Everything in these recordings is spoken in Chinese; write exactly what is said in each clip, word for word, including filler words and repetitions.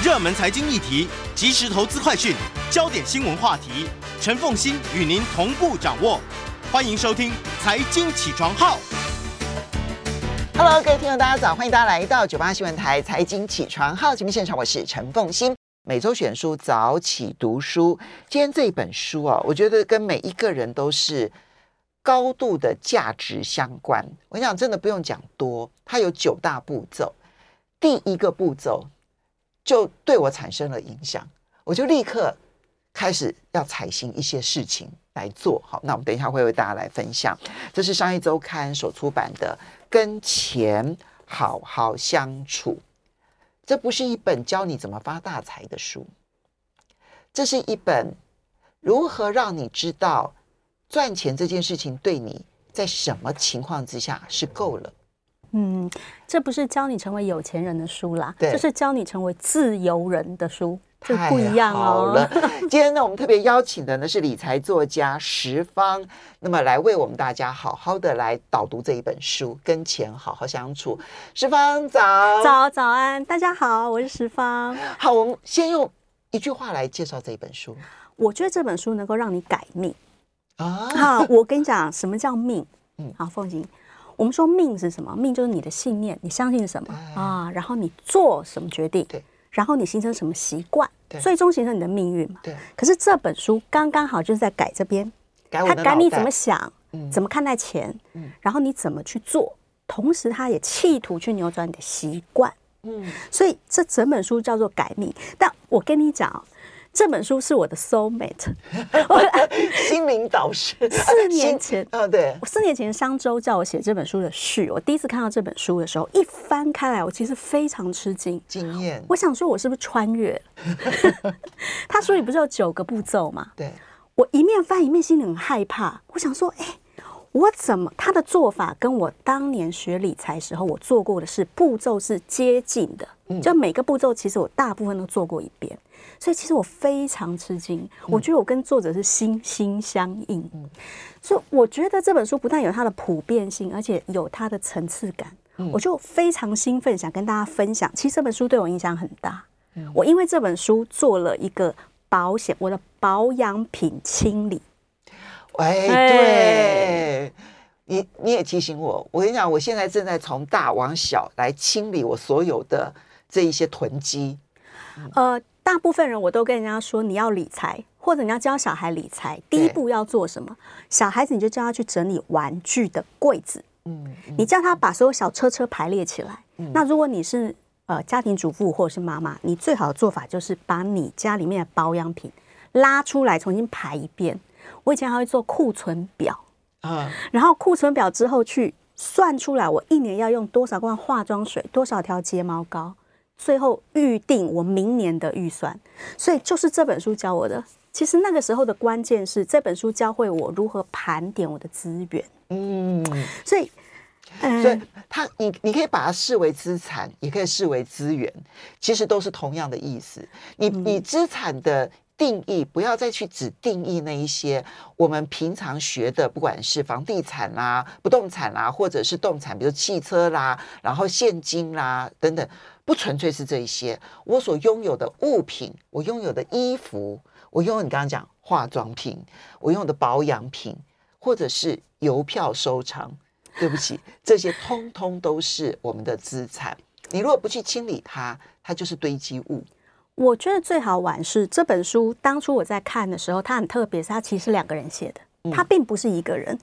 热门财经议题、即时投资快讯、焦点新闻话题，陈凤馨与您同步掌握。欢迎收听《财经起床号》。Hello， 各位听众，大家早！欢迎大家来到九八新闻台《财经起床号》节目现场，我是陈凤馨。每周选书早起读书，今天这本书啊，我觉得跟每一个人都是高度的价值相关。我想真的不用讲多，它有九大步骤。第一个步骤就对我产生了影响，我就立刻开始要采行一些事情来做。好，那我们等一下会为大家来分享。这是商业周刊所出版的《跟钱好好相处》，这不是一本教你怎么发大财的书，这是一本如何让你知道赚钱这件事情对你在什么情况之下是够了。嗯，这不是教你成为有钱人的书啦，这是教你成为自由人的书，这不一样哦。今天呢，我们特别邀请的呢是理财作家石方，那么来为我们大家好好的来导读这一本书《跟钱好好相处》。石方早，早早安，大家好，我是石方。好，我们先用一句话来介绍这一本书。我觉得这本书能够让你改命啊！好，我跟你讲，什么叫命？嗯，好，凤馨。我们说命是什么？命就是你的信念，你相信什么啊？然后你做什么决定？对，然后你形成什么习惯？对，最终形成你的命运嘛。对。可是这本书刚刚好就是在改这边，改我的脑袋，它改你怎么想，嗯、怎么看待钱、嗯，然后你怎么去做，同时它也企图去扭转你的习惯。嗯，所以这整本书叫做改命。但我跟你讲、哦。这本书是我的 soul mate， 心灵导师。四年前，哦、对，四年前商周叫我写这本书的序，我第一次看到这本书的时候，一翻开来，我其实非常吃惊，惊艳。我想说，我是不是穿越了？他书里不是有九个步骤吗？对，我一面翻一面心里很害怕，我想说，哎、欸，我怎么他的做法跟我当年学理财时候我做过的是步骤是接近的、嗯，就每个步骤其实我大部分都做过一遍。所以其实我非常吃惊，我觉得我跟作者是心心相印、嗯、所以我觉得这本书不但有它的普遍性，而且有它的层次感、嗯、我就非常兴奋想跟大家分享。其实这本书对我影响很大、嗯、我因为这本书做了一个保险，我的保养品清理。喂，对，你你也提醒我，我跟你讲，我现在正在从大往小来清理我所有的这一些囤积、嗯、呃大部分人我都跟人家说，你要理财或者你要教小孩理财，第一步要做什么？小孩子你就叫他去整理玩具的柜子，嗯嗯、你叫他把所有小车车排列起来。嗯、那如果你是、呃、家庭主妇或者是妈妈，你最好的做法就是把你家里面的保养品拉出来重新排一遍。我以前还会做库存表、啊、然后库存表之后去算出来我一年要用多少罐化妆水，多少条睫毛膏。最后预定我明年的预算，所以就是这本书教我的。其实那个时候的关键是，这本书教会我如何盘点我的资源。嗯，所以，嗯、所以它你你可以把它视为资产，也可以视为资源，其实都是同样的意思。你你资产的定义，不要再去只定义那一些我们平常学的，不管是房地产啦、不动产啦，或者是动产，比如汽车啦，然后现金啦等等。不纯粹是这一些，我所拥有的物品，我拥有的衣服，我拥有你刚刚讲化妆品，我拥有的保养品，或者是邮票收藏，对不起，这些通通都是我们的资产。你如果不去清理它，它就是堆积物。我觉得最好玩是这本书，当初我在看的时候，它很特别，是它其实是两个人写的。他并不是一个人，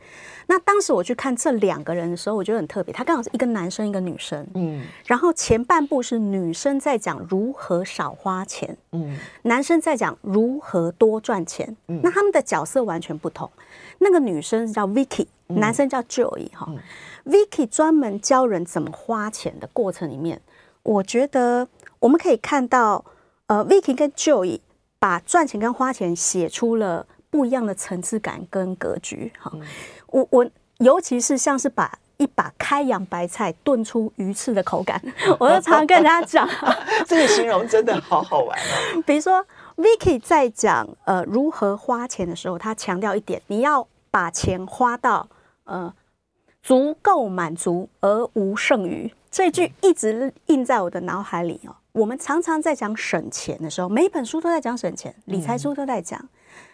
那当时我去看这两个人的时候，我觉得很特别，他刚好是一个男生一个女生、嗯、然后前半部是女生在讲如何少花钱、嗯、男生在讲如何多赚钱、嗯、那他们的角色完全不同。那个女生叫 Vicki、嗯、男生叫 Joey、哦嗯、Vicki 专门教人怎么花钱的过程里面，我觉得我们可以看到，呃 Vicki 跟 Joey 把赚钱跟花钱写出了不一样的层次感跟格局。好，嗯、我我尤其是像是把一把开洋白菜炖出鱼翅的口感，我就常跟大家讲，这个形容真的好好玩哦。比如说 Vicki 在讲呃如何花钱的时候，他强调一点，你要把钱花到呃足够满足而无剩余。这句一直印在我的脑海里哦。我们常常在讲省钱的时候，每一本书都在讲省钱，理财书都在讲，嗯、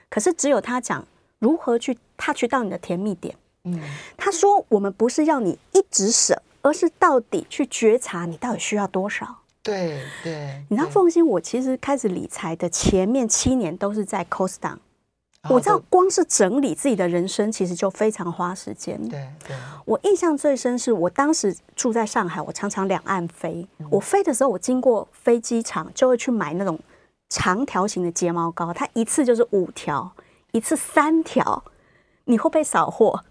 可是只有他讲如何去touch到你的甜蜜点。嗯、他说我们不是要你一直省，而是到底去觉察你到底需要多少。对对，你知道凤馨，我其实开始理财的前面七年都是在 cost down，哦、我知道光是整理自己的人生其实就非常花时间。对对，我印象最深是我当时住在上海，我常常两岸飞，嗯、我飞的时候我经过飞机场就会去买那种长条型的睫毛膏，它一次就是五条，一次三条，你会不会扫货？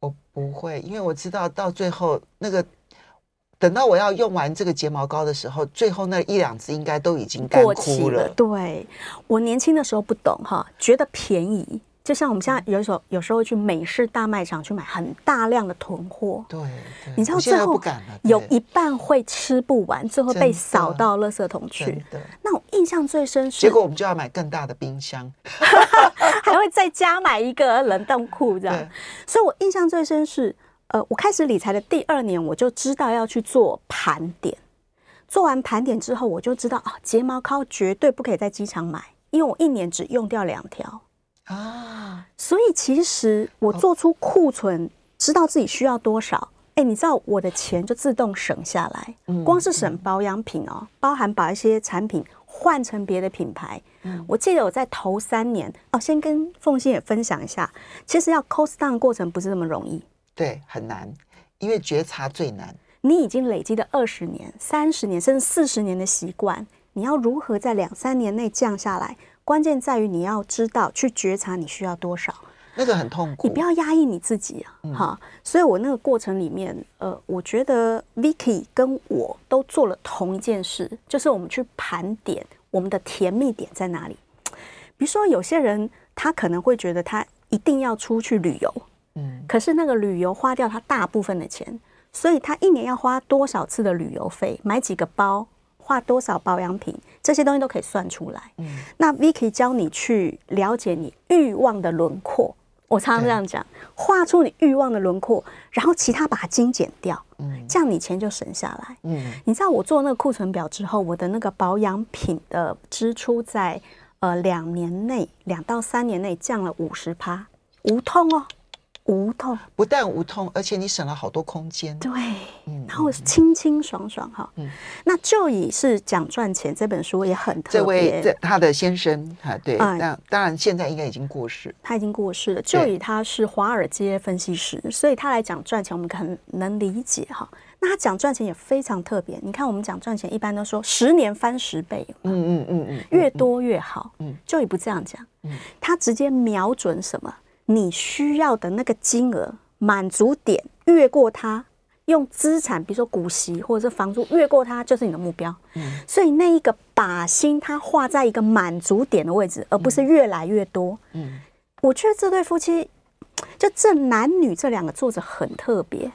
我不会，因为我知道到最后那个等到我要用完这个睫毛膏的时候，最后那一两支应该都已经干枯 了, 过期了。对，我年轻的时候不懂哈，觉得便宜，就像我们现在有时候有时候去美式大卖场去买很大量的囤货。 对, 对，你知道最后有一半会吃不完，最后被扫到垃圾桶去。那我印象最深是结果我们就要买更大的冰箱还会再加买一个冷冻库这样。所以我印象最深是呃，我开始理财的第二年，我就知道要去做盘点。做完盘点之后，我就知道啊，睫毛膏绝对不可以在机场买，因为我一年只用掉两条啊。所以其实我做出库存，哦、知道自己需要多少。哎，你知道我的钱就自动省下来。嗯、光是省保养品哦，嗯、包含把一些产品换成别的品牌。嗯、我记得我在头三年哦，先跟凤馨也分享一下，其实要 cost down 的过程不是那么容易。对，很难，因为觉察最难。你已经累积了二十年、三十年，甚至四十年的习惯，你要如何在两三年内降下来？关键在于你要知道去觉察你需要多少，那个很痛苦。你不要压抑你自己啊！嗯、哈，所以我那个过程里面，呃，我觉得 Vicki 跟我都做了同一件事，就是我们去盘点我们的甜蜜点在哪里。比如说，有些人他可能会觉得他一定要出去旅游。可是那个旅游花掉他大部分的钱，所以他一年要花多少次的旅游费，买几个包，花多少保养品，这些东西都可以算出来。嗯、那 Vicki 教你去了解你欲望的轮廓，我常常这样讲，画出你欲望的轮廓，然后其他把它精简掉，嗯、这样你钱就省下来。嗯、你知道我做那个库存表之后，我的那个保养品的支出在呃两年内，两到三年内降了五十趴，无痛哦。无痛，不但无痛，而且你省了好多空间。对，嗯、然后清清爽爽哈。嗯、那就以是讲赚钱这本书也很特别。这位这他的先生啊，对，嗯、那当然现在应该已经过世，他已经过世了。就以他是华尔街分析师，所以他来讲赚钱，我们很能理解哈。那他讲赚钱也非常特别。你看，我们讲赚钱一般都说十年翻十倍，有没有？嗯嗯嗯嗯，越多越好。嗯，就以不这样讲，嗯、他直接瞄准什么？你需要的那个金额满足点越过它，用资产比如说股息或者是房租越过它就是你的目标。嗯、所以那一个靶心它画在一个满足点的位置，而不是越来越多。嗯、我觉得这对夫妻就这男女这两个作者很特别，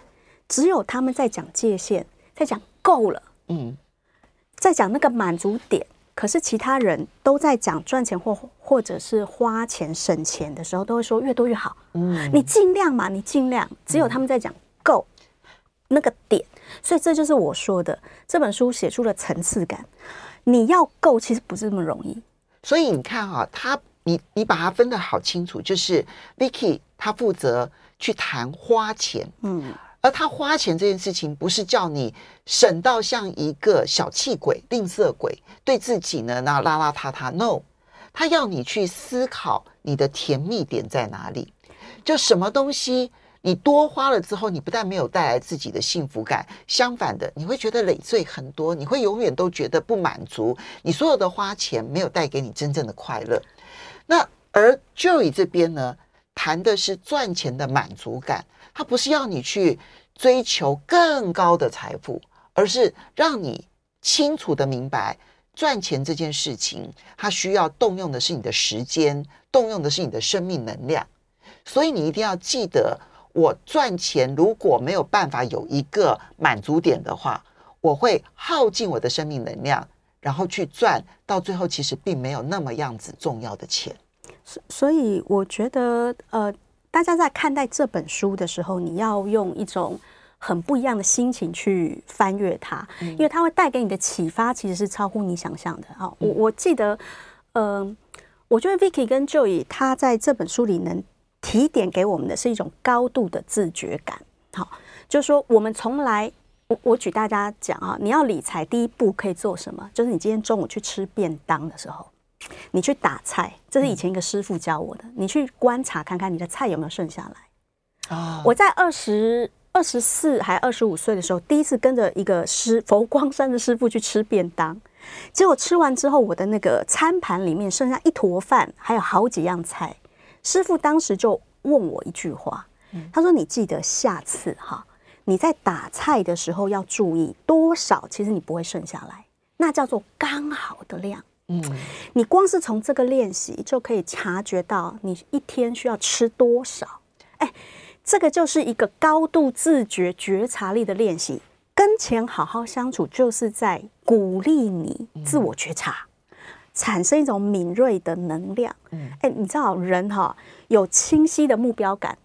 只有他们在讲界限，在讲够了，嗯、在讲那个满足点。可是其他人都在讲赚钱或或者是花钱省钱的时候，都会说越多越好。嗯，你尽量嘛，你尽量。只有他们在讲够那个点，所以这就是我说的这本书写出了层次感。你要够其实不是那么容易。所以你看啊，他你你把它分得好清楚，就是 Vicki 他负责去谈花钱，嗯，而他花钱这件事情不是叫你省到像一个小气鬼、吝啬鬼。对自己呢，那拉拉遢遢 ，no， 他要你去思考你的甜蜜点在哪里。就什么东西你多花了之后，你不但没有带来自己的幸福感，相反的，你会觉得累赘很多，你会永远都觉得不满足。你所有的花钱没有带给你真正的快乐。那而 Joey 这边呢，谈的是赚钱的满足感，他不是要你去追求更高的财富，而是让你清楚的明白，赚钱这件事情它需要动用的是你的时间，动用的是你的生命能量。所以你一定要记得，我赚钱如果没有办法有一个满足点的话，我会耗尽我的生命能量，然后去赚到最后其实并没有那么样子重要的钱。所以我觉得呃，大家在看待这本书的时候，你要用一种很不一样的心情去翻阅它，因为它会带给你的启发其实是超乎你想象的、哦、我, 我记得呃，我觉得 Vicki 跟 Joey 他在这本书里能提点给我们的是一种高度的自觉感。好，就是说我们从来 我, 我举大家讲啊，你要理财第一步可以做什么，就是你今天中午去吃便当的时候，你去打菜，这是以前一个师傅教我的、嗯、你去观察看看你的菜有没有剩下来、哦、我在二十二十四还二十五岁的时候，第一次跟着一个师佛光山的师傅去吃便当，结果吃完之后我的那个餐盘里面剩下一坨饭还有好几样菜，师傅当时就问我一句话，他说你记得下次哈，你在打菜的时候要注意多少其实你不会剩下来，那叫做刚好的量。嗯，你光是从这个练习就可以察觉到你一天需要吃多少。哎，这个就是一个高度自觉觉察力的练习。跟钱好好相处就是在鼓励你自我觉察，产生一种敏锐的能量。哎，你知道人哈，有清晰的目标感，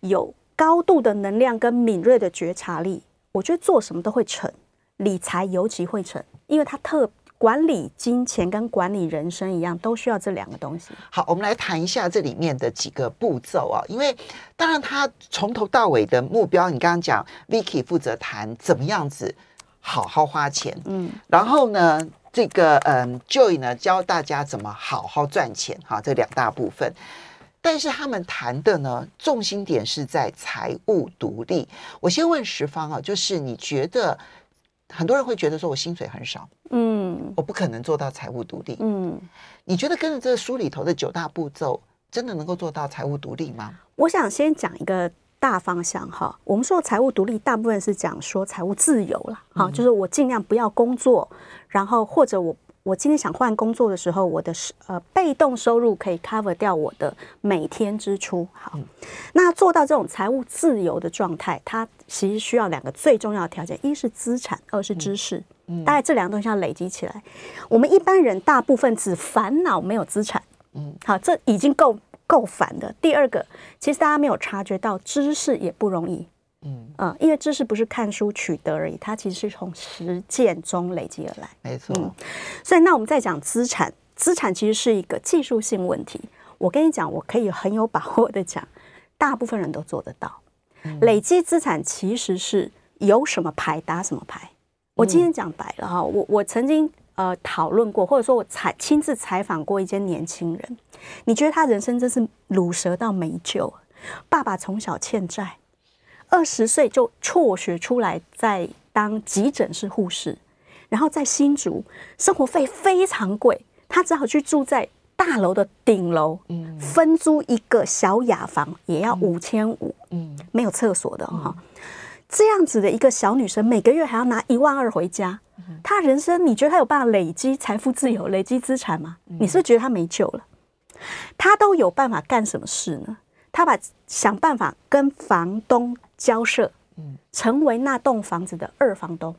有高度的能量跟敏锐的觉察力，我觉得做什么都会成，理财尤其会成，因为它特管理金钱跟管理人生一样，都需要这两个东西。好，我们来谈一下这里面的几个步骤啊，因为当然他从头到尾的目标，你刚刚讲 Vicki 负责谈怎么样子好好花钱，嗯，然后呢这个嗯 Joey 呢教大家怎么好好赚钱哈、啊，这两大部分。但是他们谈的呢重心点是在财务独立。我先问十方啊，就是你觉得很多人会觉得说我薪水很少，嗯，我不可能做到财务独立，嗯，你觉得跟着这个书里头的九大步骤真的能够做到财务独立吗？我想先讲一个大方向哈，我们说财务独立大部分是讲说财务自由啦、嗯啊、就是我尽量不要工作，然后或者我我今天想换工作的时候，我的、呃、被动收入可以 cover 掉我的每天支出。好，嗯、那做到这种财务自由的状态，它其实需要两个最重要的条件：一是资产，二是知识。嗯嗯、大概这两个东西要累积起来。我们一般人大部分只烦恼没有资产，嗯，好，这已经够够烦的。第二个，其实大家没有察觉到，知识也不容易。嗯、呃、因为知识不是看书取得而已，它其实是从实践中累积而来。没错、嗯。所以那我们再讲资产，资产其实是一个技术性问题。我跟你讲，我可以很有把握的讲，大部分人都做得到。嗯、累积资产其实是有什么牌打什么牌。我今天讲白了哈，我我曾经呃讨论过，或者说我采亲自采访过一些年轻人，你觉得他人生真是卤舌到没救，爸爸从小欠债。二十岁就辍学出来，在当急诊室护士，然后在新竹生活费非常贵，他只好去住在大楼的顶楼，嗯，分租一个小雅房也要五千五，嗯，没有厕所的哈、哦嗯，这样子的一个小女生，每个月还要拿一万二回家，她人生你觉得她有办法累积财富自由、累积资产吗？你是不是觉得她没救了？她都有办法干什么事呢？她把想办法跟房东交涉，成为那栋房子的二房东，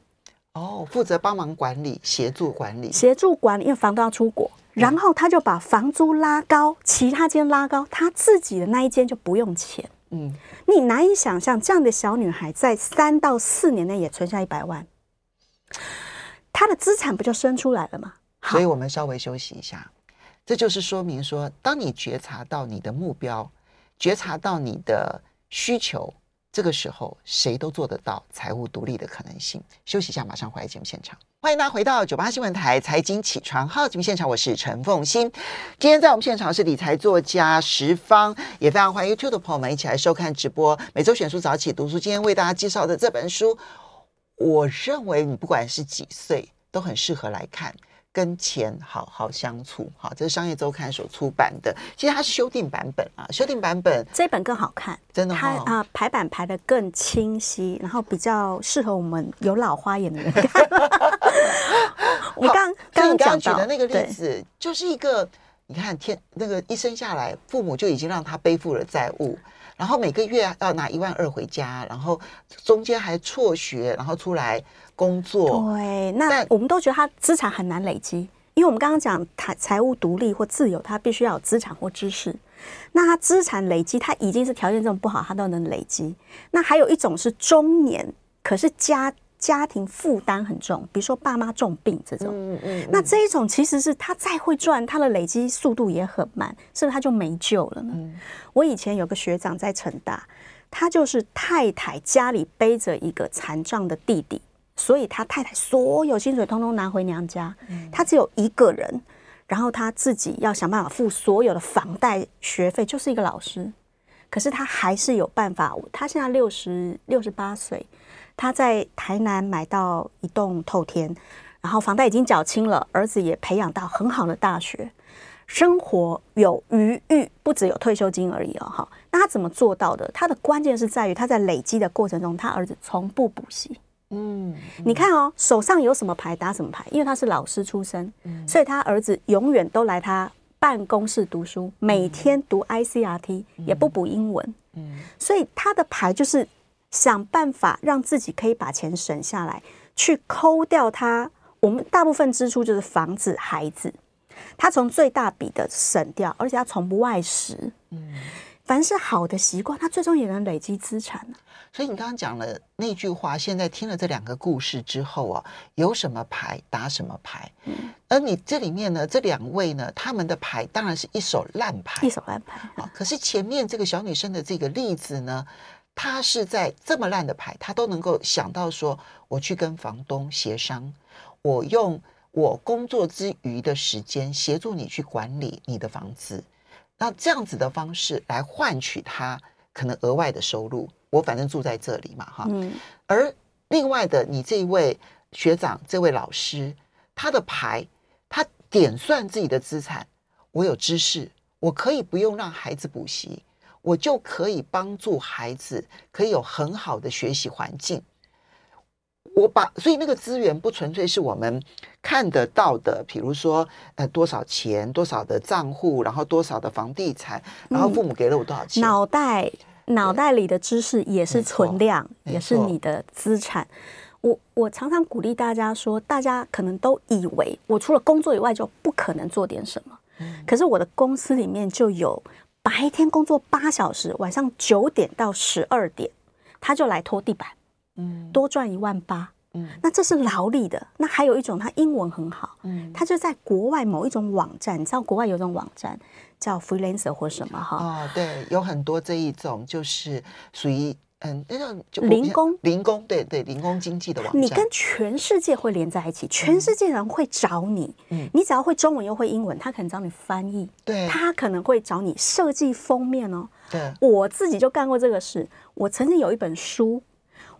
哦，负责帮忙管理、协助管理、协助管理，因为房东要出国，然后他就把房租拉高，其他间拉高，他自己的那一间就不用钱。嗯，你难以想象，这样的小女孩在三到四年内也存下一百万，她的资产不就生出来了吗？所以我们稍微休息一下，这就是说明说，当你觉察到你的目标，觉察到你的需求。这个时候谁都做得到财务独立的可能性。休息一下，马上回来节目现场。欢迎大家回到九八新闻台财经起床号节目现场，我是陈凤馨。今天在我们现场是理财作家十方，也非常欢迎 YouTube 的朋友们一起来收看直播。每周选书早起读书，今天为大家介绍的这本书，我认为你不管是几岁都很适合来看，跟钱好好相处。好，这是商业周刊所出版的，其实它是修订版本啊，修订版本这本更好看，真的、哦、它啊、呃、排版排得更清晰，然后比较适合我们有老花眼的人看想到。刚刚举的那个例子就是一个，你看天那个一生下来，父母就已经让他背负了债务，然后每个月要拿一万二回家，然后中间还辍学，然后出来工作。对，那我们都觉得他资产很难累积，因为我们刚刚讲财财务独立或自由，他必须要有资产或知识。那他资产累积，他已经是条件这么不好，他都能累积。那还有一种是中年，可是家家庭负担很重，比如说爸妈重病这种。嗯嗯嗯、那这一种其实是他再会赚，他的累积速度也很慢，是不是他就没救了呢？嗯、我以前有个学长在成大，他就是太太家里背着一个残障的弟弟，所以他太太所有薪水通通拿回娘家，嗯、他只有一个人。然后他自己要想办法付所有的房贷学费，就是一个老师，可是他还是有办法。他现在六十六十八岁，他在台南买到一栋透天，然后房贷已经缴清了，儿子也培养到很好的大学，生活有余裕，不只有退休金而已哦。那他怎么做到的？他的关键是在于他在累积的过程中，他儿子从不补习。嗯，你看哦，手上有什么牌打什么牌，因为他是老师出身，嗯、所以他儿子永远都来他办公室读书，每天读 I C R T，嗯、也不补英文，嗯、所以他的牌就是想办法让自己可以把钱省下来，去抠掉他我们大部分支出就是房子、孩子，他从最大笔的省掉，而且他从不外食。嗯，凡是好的习惯，他最终也能累积资产，啊、所以你刚刚讲了那句话，现在听了这两个故事之后啊，有什么牌打什么牌。嗯、而你这里面呢，这两位呢，他们的牌当然是一手烂牌，一手烂牌。啊、可是前面这个小女生的这个例子呢，她是在这么烂的牌，她都能够想到说，我去跟房东协商，我用我工作之余的时间协助你去管理你的房子。那这样子的方式来换取他可能额外的收入，我反正住在这里嘛哈。嗯、而另外的你这一位学长，这位老师，他的牌他点算自己的资产，我有知识，我可以不用让孩子补习，我就可以帮助孩子可以有很好的学习环境。我把所以那个资源不纯粹是我们看得到的，比如说呃多少钱、多少的账户，然后多少的房地产，然后父母给了我多少钱。嗯、脑袋脑袋里的知识也是存量，也是你的资产。我我常常鼓励大家说，大家可能都以为我除了工作以外就不可能做点什么。嗯、可是我的公司里面就有白天工作八小时，晚上九点到十二点，他就来拖地板。多赚一万八，嗯，那这是劳力的。那还有一种，他英文很好，嗯，他就在国外某一种网站，你知道国外有一种网站叫 freelancer 或什么哈，哦，对，有很多这一种就是属于嗯那种就零工，零工，对对，零工经济的网站，你跟全世界会连在一起，全世界人会找你，嗯，你只要会中文又会英文，他可能找你翻译，对，他可能会找你设计封面哦，对，我自己就干过这个事，我曾经有一本书。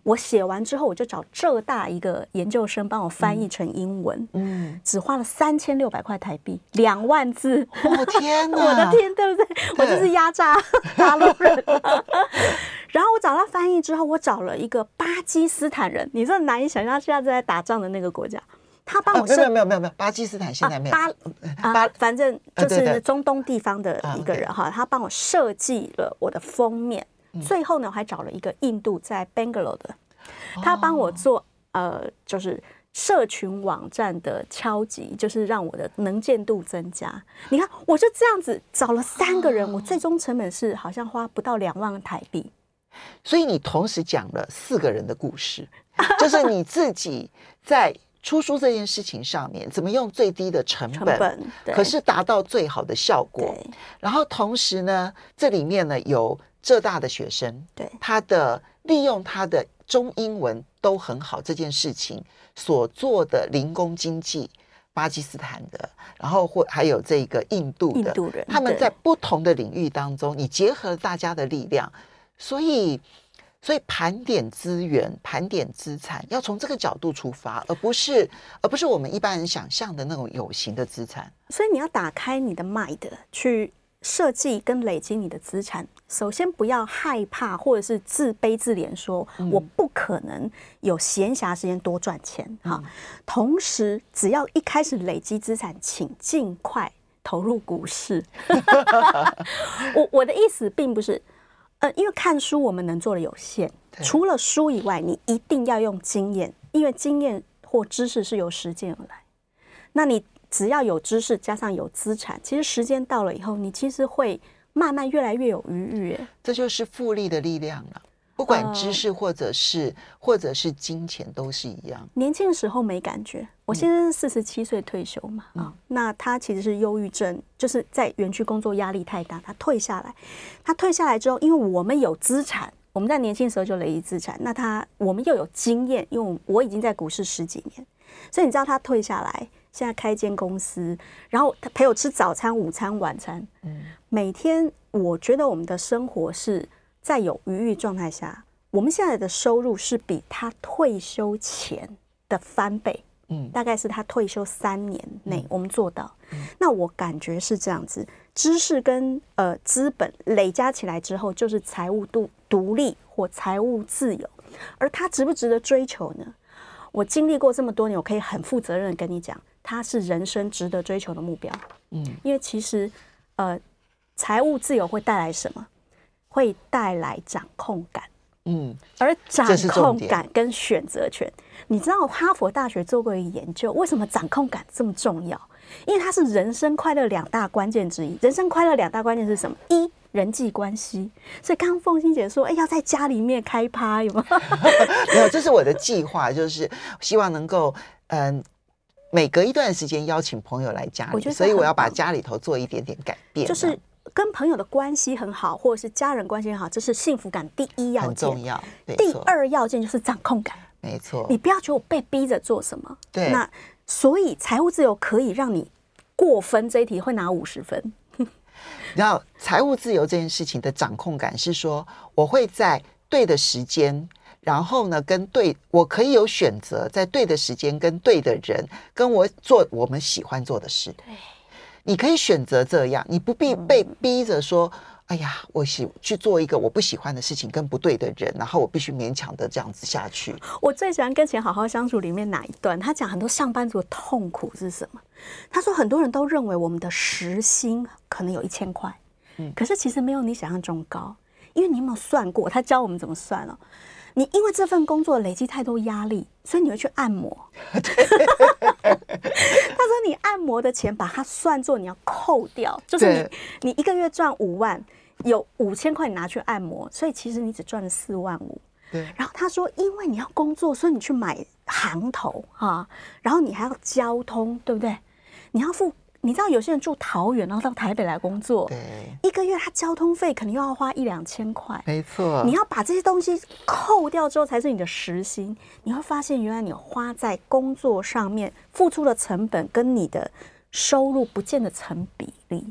我写完之后，我就找浙大一个研究生帮我翻译成英文，嗯嗯、只花了三千六百块台币，两万字。哦天哪！我的天，对不对？对我就是压榨大陆人。然后我找他翻译之后，我找了一个巴基斯坦人，你真的难以想象他现在正在打仗的那个国家，他帮我设、啊、没有没有没有巴基斯坦现在没有、啊、巴巴、啊、反正就是中东地方的一个人哈，啊、他帮我设计了我的封面。最后呢，我还找了一个印度在 Bangalore 的，他帮我做呃，就是社群网站的敲击，就是让我的能见度增加。你看，我就这样子找了三个人，我最终成本是好像花不到两万台币。所以你同时讲了四个人的故事，就是你自己在出书这件事情上面，怎么用最低的成本，成本可是达到最好的效果。然后同时呢，这里面呢有。浙大的学生，对他的利用他的中英文都很好这件事情所做的零工经济，巴基斯坦的，然后或还有这个印度的，印度人他们在不同的领域当中，你结合大家的力量，所以所以盘点资源、盘点资产，要从这个角度出发，而不是而不是我们一般人想象的那种有形的资产。所以你要打开你的 mind 去。设计跟累积你的资产，首先不要害怕或者是自卑自怜说、嗯、我不可能有闲暇时间多赚钱、嗯啊、同时只要一开始累积资产，请尽快投入股市。我, 我的意思并不是呃，因为看书我们能做的有限，除了书以外你一定要用经验，因为经验或知识是由实践而来，那你只要有知识加上有资产，其实时间到了以后你其实会慢慢越来越有余裕。这就是复利的力量了、啊，不管知识或者是、呃、或者是金钱都是一样。年轻的时候没感觉，我先生四十七岁退休嘛、嗯啊、那他其实是忧郁症，就是在园区工作压力太大，他退下来他退下来之后，因为我们有资产，我们在年轻的时候就累积资产，那他我们又有经验，因为我已经在股市十几年，所以你知道他退下来现在开间公司，然后他陪我吃早餐午餐晚餐、嗯、每天我觉得我们的生活是在有余裕状态下，我们现在的收入是比他退休前的翻倍、嗯、大概是他退休三年内我们做到、嗯嗯、那我感觉是这样子，知识跟呃资本累加起来之后就是财务独立或财务自由。而他值不值得追求呢？我经历过这么多年，我可以很负责任的跟你讲，它是人生值得追求的目标。嗯，因为其实呃财务自由会带来什么？会带来掌控感。嗯，而掌控感跟选择权，你知道哈佛大学做过一个研究，为什么掌控感这么重要？因为它是人生快乐两大关键之一。人生快乐两大关键是什么？一，人际关系。所以刚刚凤馨姐说哎、欸，要在家里面开趴，有吗？没有，这是我的计划，就是希望能够嗯、呃每隔一段时间邀请朋友来家里，所以我要把家里头做一点点改变，就是跟朋友的关系很好或者是家人关系很好，这是幸福感第一要件，很重要。第二要件就是掌控感，没错，你不要觉得我被逼着做什么。对，那所以财务自由可以让你过分，这一题会拿五十分。然后财务自由这件事情的掌控感是说，我会在对的时间，然后呢跟对，我可以有选择，在对的时间跟对的人，跟我做我们喜欢做的事。对，你可以选择这样，你不必被逼着说、嗯、哎呀我喜去做一个我不喜欢的事情跟不对的人，然后我必须勉强的这样子下去。我最喜欢跟钱好好相处里面哪一段，他讲很多上班族的痛苦是什么，他说很多人都认为我们的时薪可能有一千块、嗯、可是其实没有你想象中高，因为你有没有算过，他教我们怎么算了、哦，你因为这份工作累积太多压力，所以你会去按摩。他说你按摩的钱把它算作你要扣掉，就是你你一个月赚五万，有五千块你拿去按摩，所以其实你只赚了四万五。然后他说因为你要工作，所以你去买行头啊，然后你还要交通，对不对？你要付，你知道有些人住桃园然后到台北来工作，对，一个月他交通费可能又要花一两千块，没错，你要把这些东西扣掉之后才是你的时薪。你会发现原来你花在工作上面付出的成本跟你的收入不见得成比例，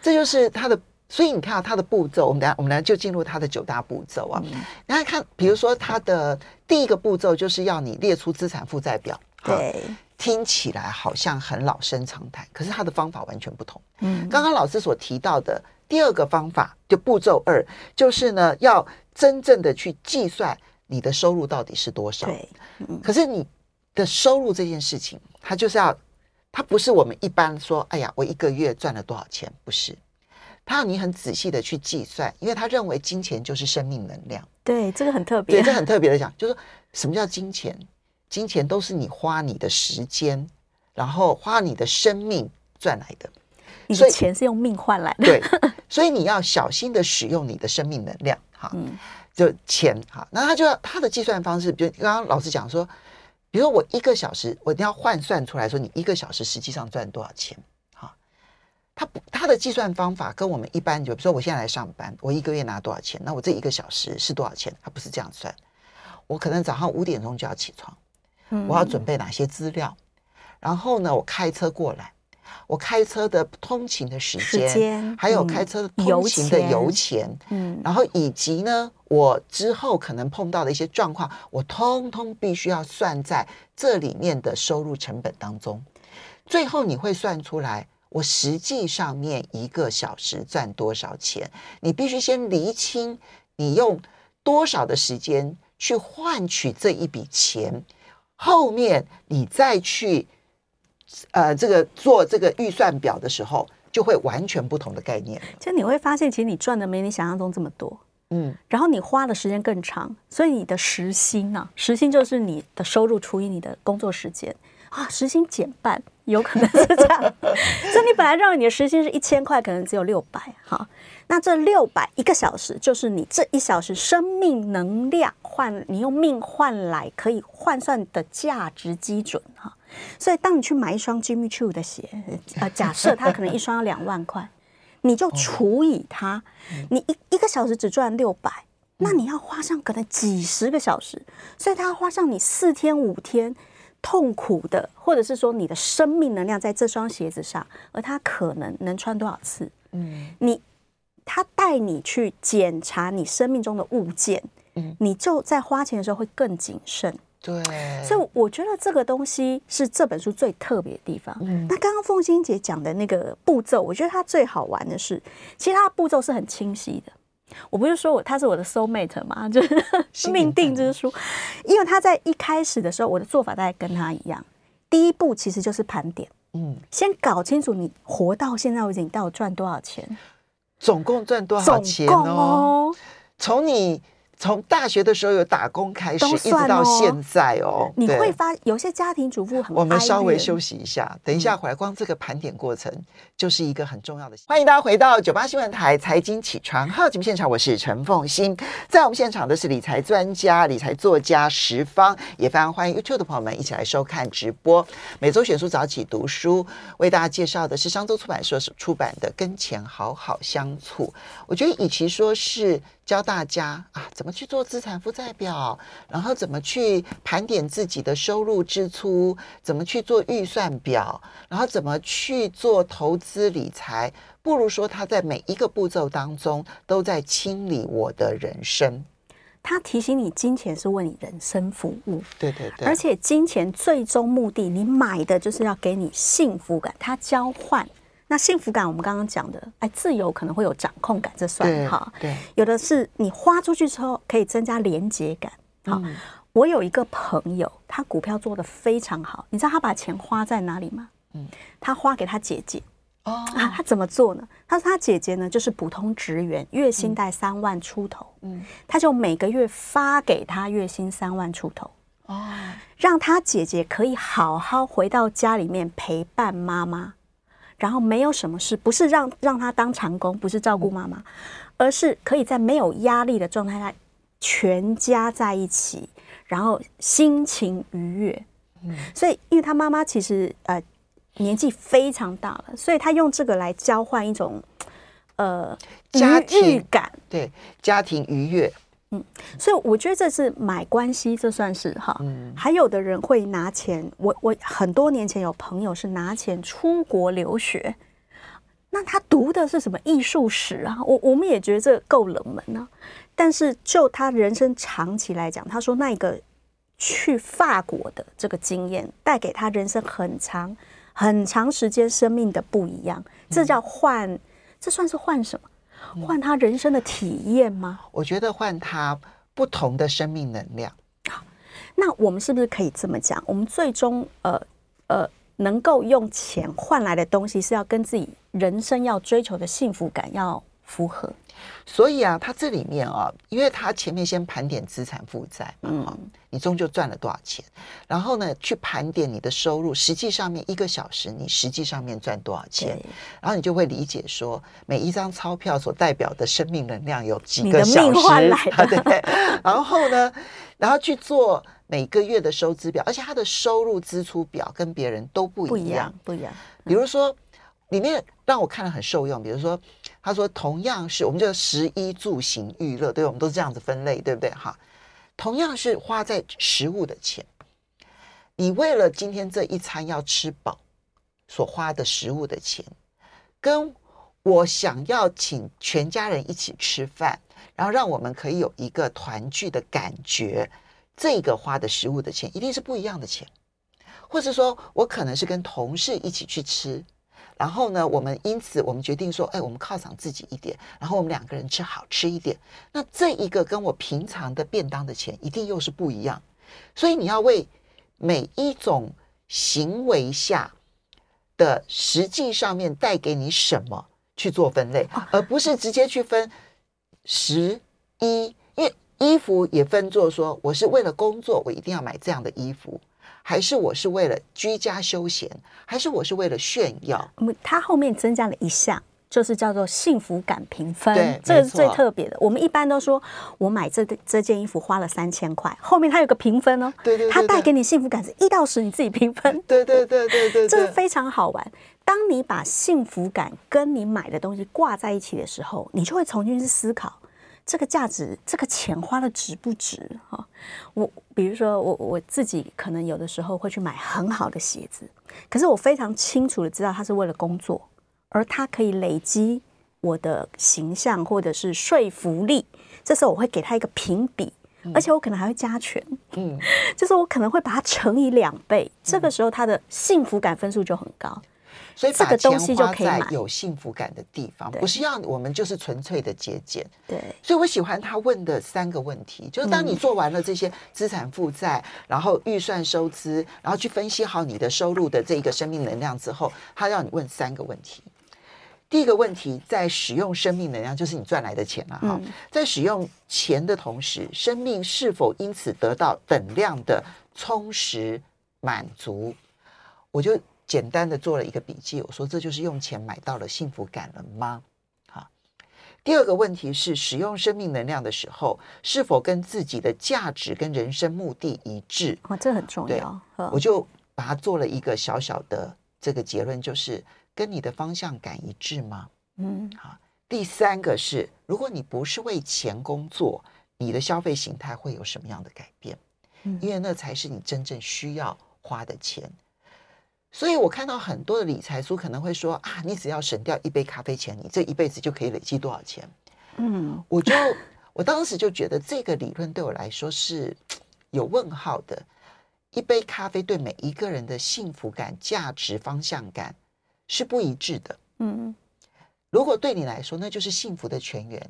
这就是他的。所以你看他的步骤，我们等下我们等下就进入他的九大步骤啊。然后、嗯、看，比如说他的第一个步骤就是要你列出资产负债表。对，听起来好像很老生常谈，可是他的方法完全不同。嗯，刚刚老师所提到的第二个方法，就步骤二，就是呢要真正的去计算你的收入到底是多少。对、嗯，可是你的收入这件事情，它就是要，它不是我们一般说，哎呀，我一个月赚了多少钱，不是。他要你很仔细的去计算，因为他认为金钱就是生命能量。对，这个很特别。对，这很特别的讲，就是说什么叫金钱？金钱都是你花你的时间，然后花你的生命赚来的。你的钱是用命换来的。对，所以你要小心的使用你的生命能量。哈，嗯、就钱哈，那他就要他的计算方式，比如刚刚老师讲说，比如说我一个小时，我一定要换算出来说你一个小时实际上赚多少钱。哈，他他的计算方法跟我们一般，就比如说我现在来上班，我一个月拿多少钱？那我这一个小时是多少钱？他不是这样算。我可能早上五点钟就要起床。我要准备哪些资料，然后呢我开车过来，我开车的通勤的时间，时间还有开车的通勤的油钱、嗯、然后以及呢我之后可能碰到的一些状况，我通通必须要算在这里面的收入成本当中。最后你会算出来我实际上面一个小时赚多少钱，你必须先厘清你用多少的时间去换取这一笔钱，后面你再去呃，这个做这个预算表的时候，就会完全不同的概念。就你会发现，其实你赚的没你想象中这么多，嗯，然后你花的时间更长，所以你的时薪啊，时薪就是你的收入除以你的工作时间啊，时薪减半，有可能是这样。所以你本来让你的时薪是一千块，可能只有六百哈。那这六百一个小时，就是你这一小时生命能量换，你用命换来可以换算的价值基准哈。所以当你去买一双 Jimmy Choo 的鞋、呃、假设它可能一双要两万块你就除以它，你 一, 一个小时只赚六百，那你要花上可能几十个小时，所以它要花上你四天五天痛苦的，或者是说你的生命能量在这双鞋子上，而它可能能穿多少次，你它带你去检查你生命中的物件，你就在花钱的时候会更谨慎。对，所以我觉得这个东西是这本书最特别的地方、嗯、那刚刚凤馨姐讲的那个步骤，我觉得它最好玩的是其实它的步骤是很清晰的，我不是说我它是我的 soul mate 嘛，就是命定之书，因为它在一开始的时候我的做法大概跟它一样，第一步其实就是盘点、嗯、先搞清楚你活到现在为止你到底赚多少钱，总共赚多少钱哦，从、哦、你从大学的时候有打工开始、哦、一直到现在哦，你会发有些家庭主妇很哀怨。我们稍微休息一下，等一下回来，光这个盘点过程就是一个很重要的、嗯、欢迎大家回到九八新闻台财经起床号节目现场，我是陈凤馨，在我们现场的是理财专家理财作家十方，也非常欢迎 YouTube 的朋友们一起来收看直播，每周选书早起读书为大家介绍的是商周出版社出版的《跟钱好好相处》，我觉得与其说是教大家啊怎么去做资产负债表，然后怎么去盘点自己的收入支出，怎么去做预算表，然后怎么去做投资理财，不如说他在每一个步骤当中都在清理我的人生，他提醒你金钱是为你人生服务，对对对，而且金钱最终目的你买的就是要给你幸福感，它交换，那幸福感我们刚刚讲的哎，自由可能会有掌控感，这算哈。对，有的是你花出去之后可以增加连结感、嗯、好，我有一个朋友他股票做得非常好，你知道他把钱花在哪里吗、嗯、他花给他姐姐哦、啊，他怎么做呢，他说他姐姐呢就是普通职员，月薪大概三万出头、嗯、他就每个月发给他月薪三万出头哦，让他姐姐可以好好回到家里面陪伴妈妈，然后没有什么事，不是让让他当长工，不是照顾妈妈、嗯、而是可以在没有压力的状态下全家在一起，然后心情愉悦、嗯、所以因为他妈妈其实呃年纪非常大了，所以他用这个来交换一种呃家庭愉悦感，对，家庭愉悦，嗯，所以我觉得这是买关系，这算是哈、嗯。还有的人会拿钱，我我很多年前有朋友是拿钱出国留学，那他读的是什么艺术史啊？我我们也觉得这够冷门啊。但是就他人生长期来讲，他说那个去法国的这个经验，带给他人生很长很长时间生命的不一样，这叫换，嗯、这算是换什么？换他人生的体验吗？我觉得换他不同的生命能量。好，那我们是不是可以这么讲，我们最终呃呃能够用钱换来的东西是要跟自己人生要追求的幸福感要符合，所以啊他这里面啊，因为他前面先盘点资产负债嘛、嗯哦、你终究赚了多少钱，然后呢去盘点你的收入，实际上面一个小时你实际上面赚多少钱，然后你就会理解说每一张钞票所代表的生命能量有几个小时，你的命换来的、啊、对，然后呢然后去做每个月的收支表，而且他的收入支出表跟别人都不一样不一样, 不一样、嗯、比如说里面让我看了很受用，比如说他说同样是我们就食衣住行娱乐，对，我们都是这样子分类，对不对哈？同样是花在食物的钱，你为了今天这一餐要吃饱所花的食物的钱，跟我想要请全家人一起吃饭，然后让我们可以有一个团聚的感觉，这个花的食物的钱一定是不一样的钱，或是说我可能是跟同事一起去吃，然后呢我们因此我们决定说，哎，我们犒赏自己一点，然后我们两个人吃好吃一点，那这一个跟我平常的便当的钱一定又是不一样。所以你要为每一种行为下的实际上面带给你什么去做分类，而不是直接去分十一，因为衣服也分作说我是为了工作我一定要买这样的衣服，还是我是为了居家休闲，还是我是为了炫耀。它后面增加了一项就是叫做幸福感评分，这个是最特别的。我们一般都说我买 这, 这件衣服花了三千块，后面它有个评分哦，对对对对，它带给你幸福感是一到十，你自己评分。对对对对 对, 对，这个非常好玩。当你把幸福感跟你买的东西挂在一起的时候，你就会重新去思考这个价值，这个钱花的值不值、哦、我比如说 我, 我自己可能有的时候会去买很好的鞋子，可是我非常清楚的知道它是为了工作，而它可以累积我的形象或者是说服力，这时候我会给它一个评比，而且我可能还会加权、嗯、就是我可能会把它乘以两倍、嗯、这个时候它的幸福感分数就很高。所以把钱花在有幸福感的地方，不是要我们就是纯粹的节俭。对，所以我喜欢他问的三个问题，就是当你做完了这些资产负债、嗯、然后预算收支，然后去分析好你的收入的这一个生命能量之后，他让你问三个问题。第一个问题，在使用生命能量，就是你赚来的钱、啊嗯、在使用钱的同时，生命是否因此得到等量的充实满足。我就简单的做了一个笔记，我说这就是用钱买到了幸福感了吗？好，第二个问题是，使用生命能量的时候是否跟自己的价值跟人生目的一致、哦、这很重要。我就把它做了一个小小的这个结论，就是跟你的方向感一致吗？嗯，好。第三个是，如果你不是为钱工作，你的消费形态会有什么样的改变、嗯、因为那才是你真正需要花的钱。所以我看到很多的理财书可能会说啊，你只要省掉一杯咖啡钱，你这一辈子就可以累积多少钱。嗯，我就我当时就觉得这个理论对我来说是有问号的。一杯咖啡对每一个人的幸福感、价值、方向感是不一致的。嗯，如果对你来说那就是幸福的泉源，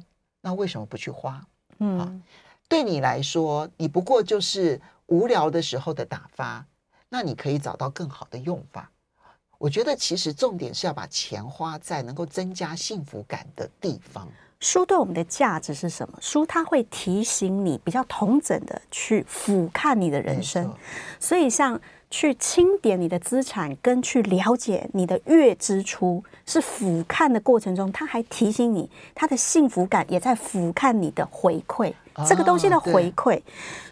那为什么不去花？嗯、啊，对你来说，你不过就是无聊的时候的打发。那你可以找到更好的用法。我觉得其实重点是要把钱花在能够增加幸福感的地方。书对我们的价值是什么？书它会提醒你比较统整的去俯瞰你的人生，所以像去清点你的资产跟去了解你的月支出，是俯瞰的过程中，它还提醒你它的幸福感也在俯瞰你的回馈。这个东西的回馈、啊、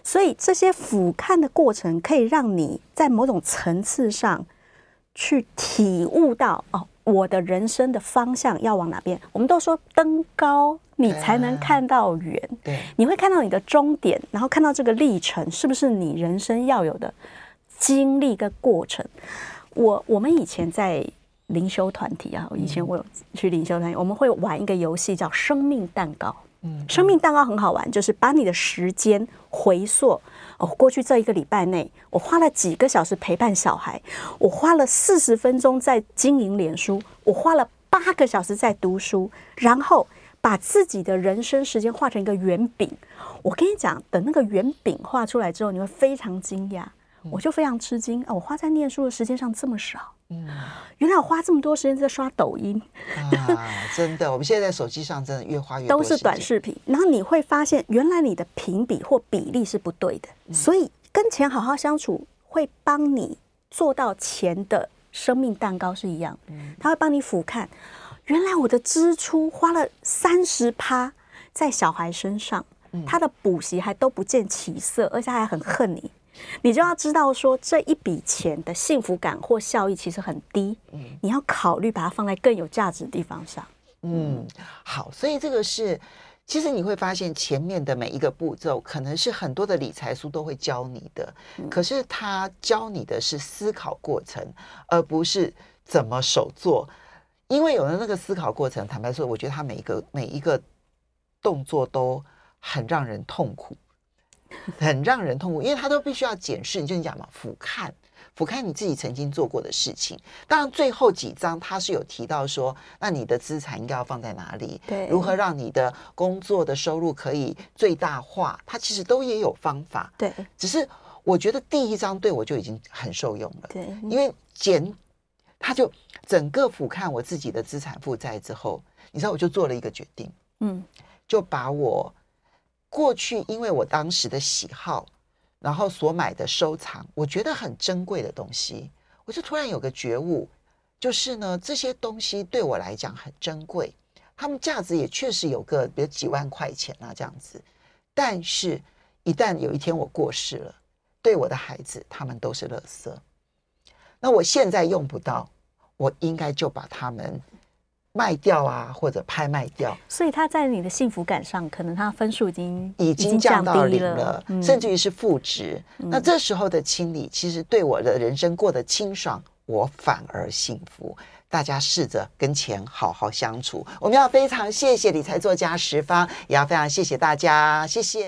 所以这些俯瞰的过程可以让你在某种层次上去体悟到、哦、我的人生的方向要往哪边。我们都说登高你才能看到远、啊、对，你会看到你的终点，然后看到这个历程是不是你人生要有的经历跟过程。我我们以前在灵修团体啊，以前我有去灵修团体、嗯、我们会玩一个游戏叫生命蛋糕。生命蛋糕很好玩，就是把你的时间回溯、哦、过去这一个礼拜内我花了几个小时陪伴小孩，我花了四十分钟在经营脸书，我花了八个小时在读书，然后把自己的人生时间画成一个圆饼。我跟你讲，等那个圆饼画出来之后，你会非常惊讶。我就非常吃惊、哦、我花在念书的时间上这么少、嗯、原来我花这么多时间在刷抖音、啊、真的，我们现在在手机上真的越花越多都是短视频。然后你会发现原来你的评比或比例是不对的、嗯、所以跟钱好好相处会帮你做到钱的生命蛋糕是一样、嗯、它会帮你俯瞰原来我的支出花了 百分之三十 在小孩身上、嗯、他的补习还都不见起色，而且他还很恨你，你就要知道说这一笔钱的幸福感或效益其实很低、嗯、你要考虑把它放在更有价值的地方上。嗯，好，所以这个是其实你会发现前面的每一个步骤可能是很多的理财书都会教你的、嗯、可是它教你的是思考过程，而不是怎么手做。因为有了那个思考过程，坦白说我觉得它每一个每一个动作都很让人痛苦很让人痛苦，因为他都必须要检视。你就讲嘛，俯瞰俯瞰你自己曾经做过的事情。当然最后几章他是有提到说，那你的资产应该要放在哪里，对，如何让你的工作的收入可以最大化，他其实都也有方法。对，只是我觉得第一章对我就已经很受用了，对，因为简他就整个俯瞰我自己的资产负债之后，你知道我就做了一个决定，嗯，就把我过去因为我当时的喜好然后所买的收藏我觉得很珍贵的东西，我就突然有个觉悟，就是呢这些东西对我来讲很珍贵，它们价值也确实有个比如几万块钱啊这样子，但是一旦有一天我过世了，对我的孩子他们都是垃圾，那我现在用不到，我应该就把他们卖掉啊，或者拍卖掉。所以他在你的幸福感上，可能他分数已经已经降到零了，嗯、甚至于是负值、嗯。那这时候的清理，其实对我的人生过得清爽，我反而幸福。大家试着跟钱好好相处。我们要非常谢谢理财作家十方，也要非常谢谢大家，谢谢。